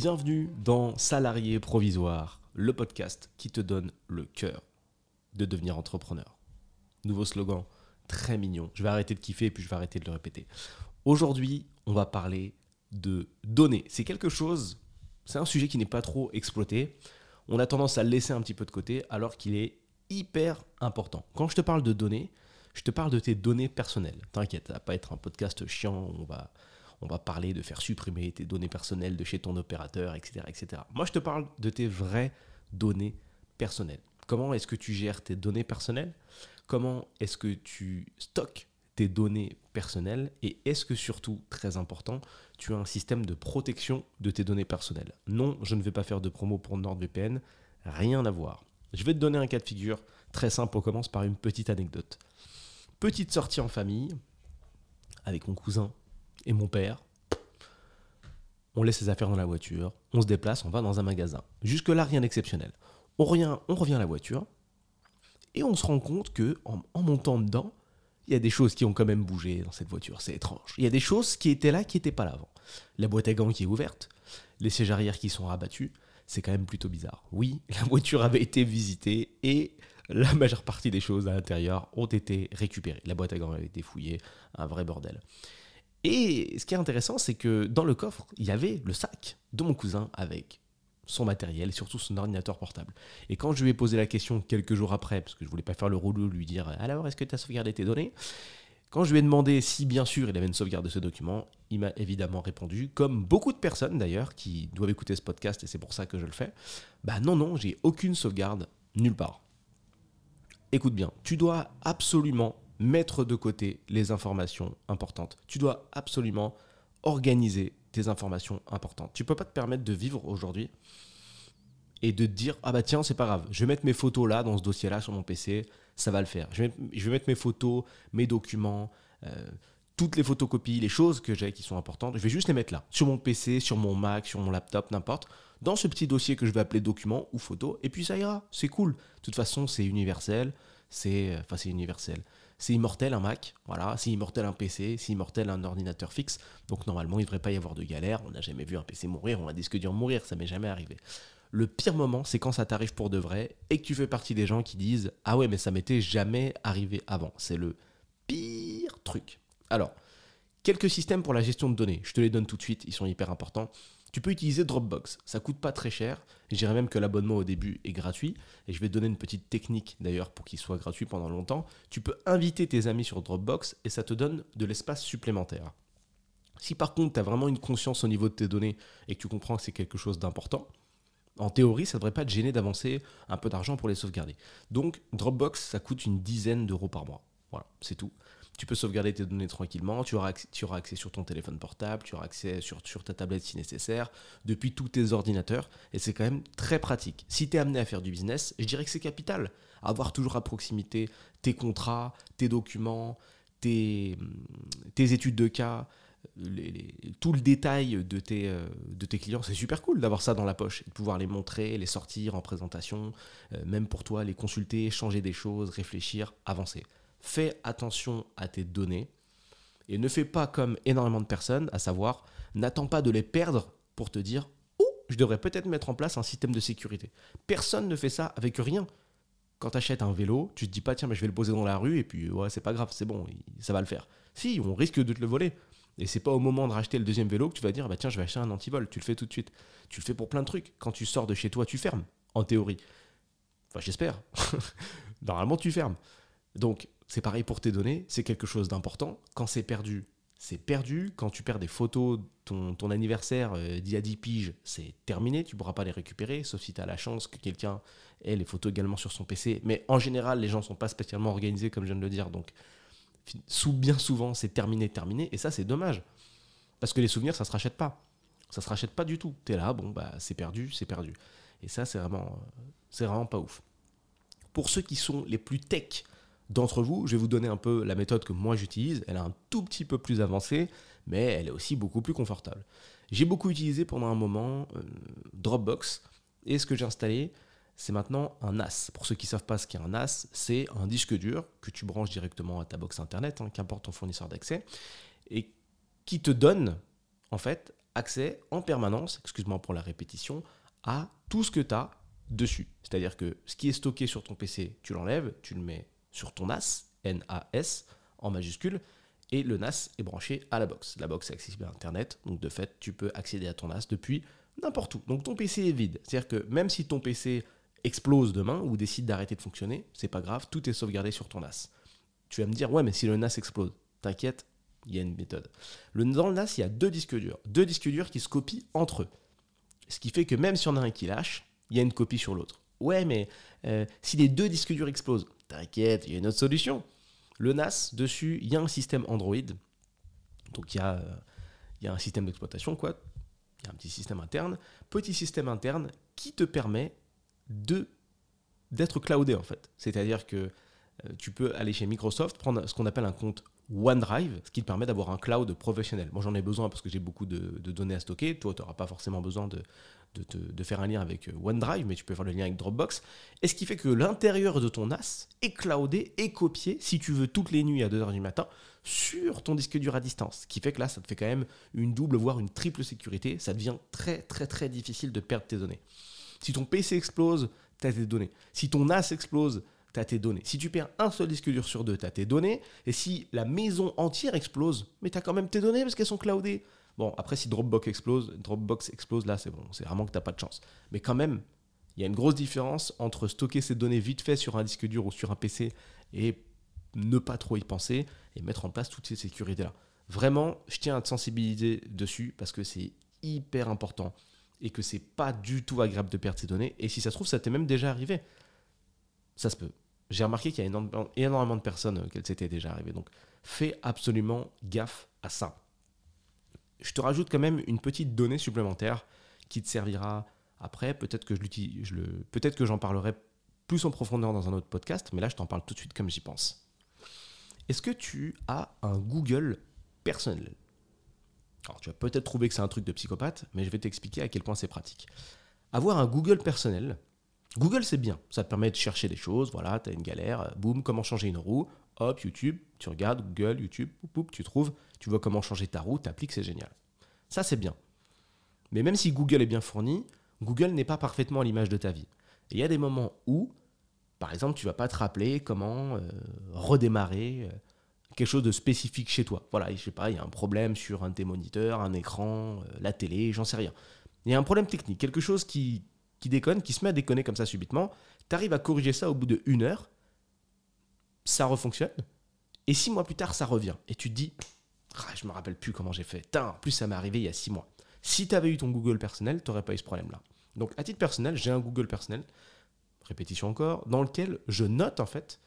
Bienvenue dans Salarié Provisoire, le podcast qui te donne le cœur de devenir entrepreneur. Nouveau slogan, très mignon. Je vais arrêter de kiffer et puis je vais arrêter de le répéter. Aujourd'hui, on va parler de données. C'est quelque chose, c'est un sujet qui n'est pas trop exploité. On a tendance à le laisser un petit peu de côté alors qu'il est hyper important. Quand je te parle de données, je te parle de tes données personnelles. T'inquiète, ça va pas être un podcast chiant, on va parler de faire supprimer tes données personnelles de chez ton opérateur, etc., etc. Moi, je te parle de tes vraies données personnelles. Comment est-ce que tu gères tes données personnelles? Comment est-ce que tu stockes tes données personnelles? Et est-ce que, surtout, très important, tu as un système de protection de tes données personnelles? Non, je ne vais pas faire de promo pour NordVPN, rien à voir. Je vais te donner un cas de figure très simple. On commence par une petite anecdote. Petite sortie en famille avec mon cousin et mon père. On laisse ses affaires dans la voiture, on se déplace, on va dans un magasin. Jusque-là, rien d'exceptionnel. On revient à la voiture et on se rend compte qu'en montant dedans, il y a des choses qui ont quand même bougé dans cette voiture. C'est étrange. Il y a des choses qui étaient là, qui n'étaient pas là avant. La boîte à gants qui est ouverte, les sièges arrière qui sont rabattus. C'est quand même plutôt bizarre. Oui, la voiture avait été visitée et la majeure partie des choses à l'intérieur ont été récupérées. La boîte à gants avait été fouillée, un vrai bordel. Et ce qui est intéressant, c'est que dans le coffre, il y avait le sac de mon cousin avec son matériel et surtout son ordinateur portable. Et quand je lui ai posé la question quelques jours après, parce que je voulais pas faire le relou, lui dire « Alors, est-ce que tu as sauvegardé tes données ?» Quand je lui ai demandé si, bien sûr, il avait une sauvegarde de ce document, il m'a évidemment répondu, comme beaucoup de personnes d'ailleurs qui doivent écouter ce podcast et c'est pour ça que je le fais, bah non, j'ai aucune sauvegarde nulle part. Écoute bien, tu dois absolument mettre de côté les informations importantes. Tu dois absolument organiser tes informations importantes. Tu peux pas te permettre de vivre aujourd'hui et de te dire « Ah bah tiens, c'est pas grave, je vais mettre mes photos là, dans ce dossier-là, sur mon PC, ça va le faire. Je vais mettre mes photos, mes documents, toutes les photocopies, les choses que j'ai qui sont importantes, je vais juste les mettre là, sur mon PC, sur mon Mac, sur mon laptop, n'importe, dans ce petit dossier que je vais appeler documents ou photos, et puis ça ira, c'est cool. De toute façon, c'est universel, c'est immortel un Mac, voilà, c'est immortel un PC, c'est immortel un ordinateur fixe, donc normalement, il ne devrait pas y avoir de galère, on n'a jamais vu un PC mourir ou un disque dur mourir, ça m'est jamais arrivé. Le pire moment, c'est quand ça t'arrive pour de vrai et que tu fais partie des gens qui disent « Ah ouais, mais ça m'était jamais arrivé avant. » C'est le pire truc. Alors, quelques systèmes pour la gestion de données. Je te les donne tout de suite, ils sont hyper importants. Tu peux utiliser Dropbox, ça ne coûte pas très cher. Je dirais même que l'abonnement au début est gratuit. Et je vais te donner une petite technique d'ailleurs pour qu'il soit gratuit pendant longtemps. Tu peux inviter tes amis sur Dropbox et ça te donne de l'espace supplémentaire. Si par contre, tu as vraiment une conscience au niveau de tes données et que tu comprends que c'est quelque chose d'important, en théorie, ça ne devrait pas te gêner d'avancer un peu d'argent pour les sauvegarder. Donc, Dropbox, ça coûte une dizaine d'euros par mois. Voilà, c'est tout. Tu peux sauvegarder tes données tranquillement, tu auras accès sur ton téléphone portable, tu auras accès sur ta tablette si nécessaire, depuis tous tes ordinateurs, et c'est quand même très pratique. Si tu es amené à faire du business, je dirais que c'est capital. Avoir toujours à proximité tes contrats, tes documents, tes études de cas, tout le détail de tes clients, c'est super cool d'avoir ça dans la poche, de pouvoir les montrer, les sortir en présentation, même pour toi, les consulter, changer des choses, réfléchir, avancer. Fais attention à tes données et ne fais pas comme énormément de personnes, à savoir, n'attends pas de les perdre pour te dire « Oh, je devrais peut-être mettre en place un système de sécurité ». Personne ne fait ça avec rien. Quand tu achètes un vélo, tu te dis pas « Tiens, mais je vais le poser dans la rue et puis ouais, c'est pas grave, c'est bon, ça va le faire ». Si, on risque de te le voler. Et c'est pas au moment de racheter le deuxième vélo que tu vas dire « bah tiens, je vais acheter un antivol », tu le fais tout de suite. Tu le fais pour plein de trucs. Quand tu sors de chez toi, tu fermes, en théorie. Enfin, j'espère. Normalement, tu fermes. Donc, c'est pareil pour tes données, c'est quelque chose d'important. Quand c'est perdu, c'est perdu. Quand tu perds des photos, ton anniversaire d'il y a 10 piges, c'est terminé, tu ne pourras pas les récupérer, sauf si tu as la chance que quelqu'un ait les photos également sur son PC. Mais en général, les gens ne sont pas spécialement organisés, comme je viens de le dire, donc... bien souvent c'est terminé et ça c'est dommage parce que les souvenirs ça se rachète pas du tout, t'es là, bon bah c'est perdu et ça c'est vraiment pas ouf. Pour ceux qui sont les plus tech d'entre vous, je vais vous donner un peu la méthode que moi j'utilise. Elle est un tout petit peu plus avancée mais elle est aussi beaucoup plus confortable. J'ai beaucoup utilisé pendant un moment Dropbox et ce que j'ai installé, c'est maintenant un NAS. Pour ceux qui ne savent pas ce qu'est un NAS, c'est un disque dur que tu branches directement à ta box internet, qu'importe ton fournisseur d'accès, et qui te donne en fait accès en permanence, excuse-moi pour la répétition, à tout ce que tu as dessus. C'est-à-dire que ce qui est stocké sur ton PC, tu l'enlèves, tu le mets sur ton NAS, N-A-S, en majuscule, et le NAS est branché à la box. La box est accessible à Internet, donc de fait, tu peux accéder à ton NAS depuis n'importe où. Donc ton PC est vide. C'est-à-dire que même si ton PC explose demain ou décide d'arrêter de fonctionner, c'est pas grave, tout est sauvegardé sur ton NAS. Tu vas me dire, ouais, mais si le NAS explose, t'inquiète, il y a une méthode. Dans le NAS, il y a deux disques durs qui se copient entre eux. Ce qui fait que même si on a un qui lâche, il y a une copie sur l'autre. Ouais, mais si les deux disques durs explosent, t'inquiète, il y a une autre solution. Le NAS, dessus, il y a un système Android. Donc, il y a un système d'exploitation, quoi. Il y a un petit système interne qui te permet d'être cloudé, en fait. C'est-à-dire que tu peux aller chez Microsoft, prendre ce qu'on appelle un compte OneDrive, ce qui te permet d'avoir un cloud professionnel. Moi, j'en ai besoin parce que j'ai beaucoup de données à stocker. Toi, tu n'auras pas forcément besoin de faire un lien avec OneDrive, mais tu peux faire le lien avec Dropbox. Et ce qui fait que l'intérieur de ton NAS est cloudé et copié, si tu veux, toutes les nuits à 2h du matin, sur ton disque dur à distance. Ce qui fait que là, ça te fait quand même une double, voire une triple sécurité. Ça devient très, très, très difficile de perdre tes données. Si ton PC explose, tu as tes données. Si ton NAS explose, t'as tes données. Si tu perds un seul disque dur sur deux, t'as tes données. Et si la maison entière explose, mais t'as quand même tes données parce qu'elles sont cloudées. Bon, après, si Dropbox explose, là, c'est bon. C'est vraiment que t'as pas de chance. Mais quand même, il y a une grosse différence entre stocker ces données vite fait sur un disque dur ou sur un PC et ne pas trop y penser et mettre en place toutes ces sécurités-là. Vraiment, je tiens à te sensibiliser dessus parce que c'est hyper important et que c'est pas du tout agréable de perdre ces données. Et si ça se trouve, ça t'est même déjà arrivé. Ça se peut. J'ai remarqué qu'il y a énormément de personnes auxquelles c'était déjà arrivé. Donc, fais absolument gaffe à ça. Je te rajoute quand même une petite donnée supplémentaire qui te servira après. Peut-être que j'en parlerai plus en profondeur dans un autre podcast, mais là, je t'en parle tout de suite comme j'y pense. Est-ce que tu as un Google personnel ? Alors, tu vas peut-être trouver que c'est un truc de psychopathe, mais je vais t'expliquer à quel point c'est pratique. Avoir un Google personnel, Google, c'est bien, ça te permet de chercher des choses, voilà, t'as une galère, boum, comment changer une roue, hop, YouTube, tu regardes, Google, YouTube, poup, tu trouves, tu vois comment changer ta roue, t'appliques, c'est génial. Ça, c'est bien. Mais même si Google est bien fourni, Google n'est pas parfaitement à l'image de ta vie. Et il y a des moments où, par exemple, tu vas pas te rappeler comment redémarrer quelque chose de spécifique chez toi. Voilà, je sais pas, il y a un problème sur un de tes moniteurs, un écran, la télé, j'en sais rien. Il y a un problème technique, quelque chose qui déconne, qui se met à déconner comme ça subitement, tu arrives à corriger ça au bout de 1 heure, ça refonctionne, et 6 mois plus tard, ça revient. Et tu te dis, je me rappelle plus comment j'ai fait. En plus, ça m'est arrivé il y a 6 mois. Si tu avais eu ton Google personnel, tu n'aurais pas eu ce problème-là. Donc, à titre personnel, j'ai un Google personnel, répétition encore, dans lequel je note en fait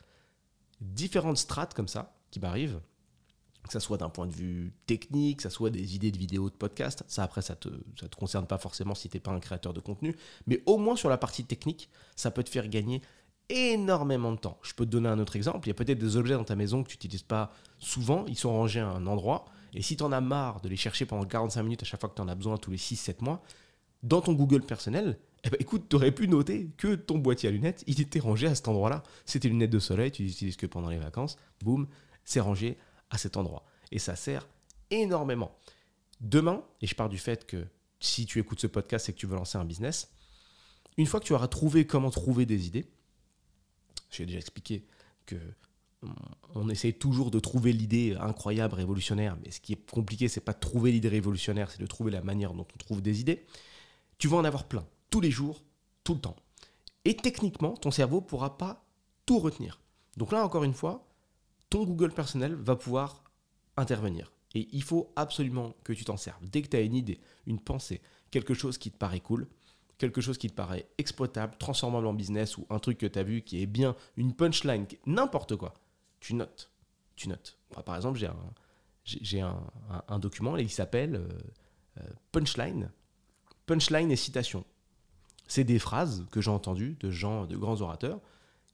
différentes strates comme ça qui m'arrivent, que ça soit d'un point de vue technique, que ça soit des idées de vidéos, de podcasts, ça après ça te concerne pas forcément si t'es pas un créateur de contenu, mais au moins sur la partie technique, ça peut te faire gagner énormément de temps. Je peux te donner un autre exemple, il y a peut-être des objets dans ta maison que tu n'utilises pas souvent, ils sont rangés à un endroit, et si t'en as marre de les chercher pendant 45 minutes à chaque fois que t'en as besoin, tous les 6-7 mois, dans ton Google personnel, écoute, t'aurais pu noter que ton boîtier à lunettes, il était rangé à cet endroit-là. C'était lunettes de soleil, tu les utilises que pendant les vacances, boum, c'est rangé à cet endroit. Et ça sert énormément. Demain, et je pars du fait que si tu écoutes ce podcast et que tu veux lancer un business, une fois que tu auras trouvé comment trouver des idées, j'ai déjà expliqué qu'on essaie toujours de trouver l'idée incroyable, révolutionnaire, mais ce qui est compliqué, c'est pas de trouver l'idée révolutionnaire, c'est de trouver la manière dont on trouve des idées. Tu vas en avoir plein, tous les jours, tout le temps. Et techniquement, ton cerveau ne pourra pas tout retenir. Donc là, encore une fois, ton Google personnel va pouvoir intervenir. Et il faut absolument que tu t'en serves. Dès que tu as une idée, une pensée, quelque chose qui te paraît cool, quelque chose qui te paraît exploitable, transformable en business ou un truc que tu as vu qui est bien, une punchline, n'importe quoi, tu notes. Tu notes. Moi, par exemple, j'ai un document et il s'appelle punchline. Punchline et citation. C'est des phrases que j'ai entendues de gens, de grands orateurs,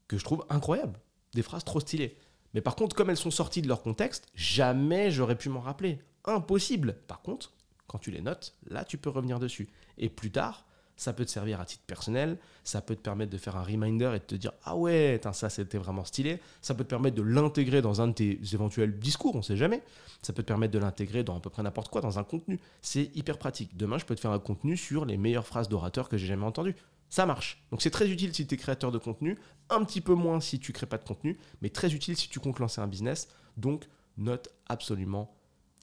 que je trouve incroyables. Des phrases trop stylées. Mais par contre, comme elles sont sorties de leur contexte, jamais j'aurais pu m'en rappeler. Impossible. Par contre, quand tu les notes, là, tu peux revenir dessus. Et plus tard, ça peut te servir à titre personnel, ça peut te permettre de faire un reminder et de te dire « Ah ouais, ça c'était vraiment stylé », ça peut te permettre de l'intégrer dans un de tes éventuels discours, on ne sait jamais, ça peut te permettre de l'intégrer dans à peu près n'importe quoi, dans un contenu. C'est hyper pratique. Demain, je peux te faire un contenu sur les meilleures phrases d'orateurs que j'ai jamais entendues. Ça marche. Donc c'est très utile si tu es créateur de contenu, un petit peu moins si tu ne crées pas de contenu, mais très utile si tu comptes lancer un business. Donc note absolument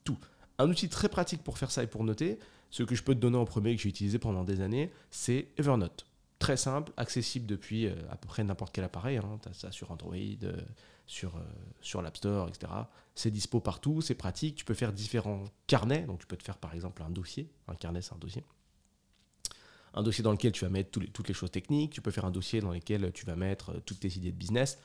tout. Un outil très pratique pour faire ça et pour noter, ce que je peux te donner en premier et que j'ai utilisé pendant des années, c'est Evernote. Très simple, accessible depuis à peu près n'importe quel appareil. Tu as ça sur Android, sur l'App Store, etc. C'est dispo partout, c'est pratique. Tu peux faire différents carnets. Donc tu peux te faire par exemple un dossier. Un carnet, c'est un dossier. Un dossier dans lequel tu vas mettre toutes les choses techniques. Tu peux faire un dossier dans lequel tu vas mettre toutes tes idées de business.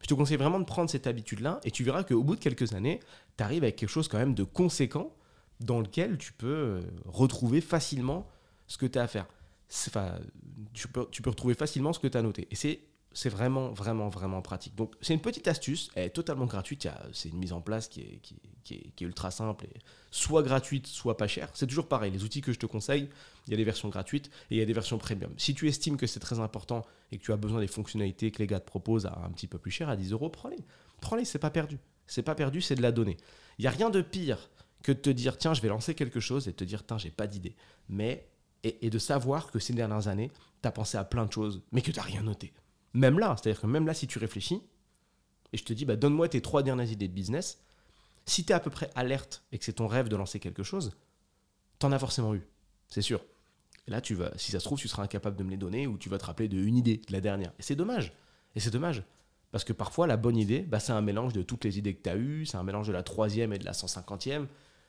Je te conseille vraiment de prendre cette habitude-là et tu verras qu'au bout de quelques années, tu arrives avec quelque chose quand même de conséquent dans lequel tu peux retrouver facilement ce que tu as à faire. Tu peux retrouver facilement ce que tu as noté. Et c'est vraiment, vraiment, vraiment pratique. Donc, c'est une petite astuce, elle est totalement gratuite. C'est une mise en place qui est ultra simple, et soit gratuite, soit pas chère. C'est toujours pareil. Les outils que je te conseille, il y a des versions gratuites et il y a des versions premium. Si tu estimes que c'est très important et que tu as besoin des fonctionnalités que les gars te proposent à un petit peu plus cher, à 10 €, prends-les, c'est pas perdu. C'est pas perdu, c'est de la donnée. Il n'y a rien de pire que de te dire, tiens, je vais lancer quelque chose et de te dire, tiens, j'ai pas d'idée. Et de savoir que ces dernières années, tu as pensé à plein de choses, mais que tu n'as rien noté. Même là, c'est-à-dire que même là, si tu réfléchis, et je te dis, donne-moi tes 3 dernières idées de business, si tu es à peu près alerte et que c'est ton rêve de lancer quelque chose, tu en as forcément eu, c'est sûr. Et là, si ça se trouve, tu seras incapable de me les donner ou tu vas te rappeler d'une idée, de la dernière. Et c'est dommage. Parce que parfois, la bonne idée, c'est un mélange de toutes les idées que tu as eues, c'est un mélange de la 3e et de la 150e.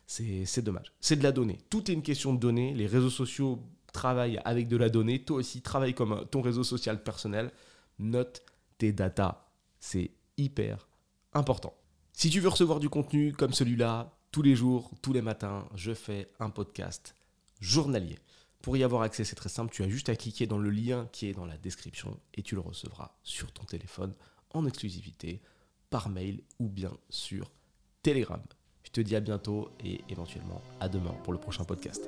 C'est dommage. C'est de la donnée. Tout est une question de données. Les réseaux sociaux travaillent avec de la donnée. Toi aussi, travaille comme ton réseau social personnel. Note tes data. C'est hyper important. Si tu veux recevoir du contenu comme celui-là, tous les jours, tous les matins, je fais un podcast journalier. Pour y avoir accès, c'est très simple. Tu as juste à cliquer dans le lien qui est dans la description et tu le recevras sur ton téléphone en exclusivité, par mail ou bien sur Telegram. Je te dis à bientôt et éventuellement à demain pour le prochain podcast.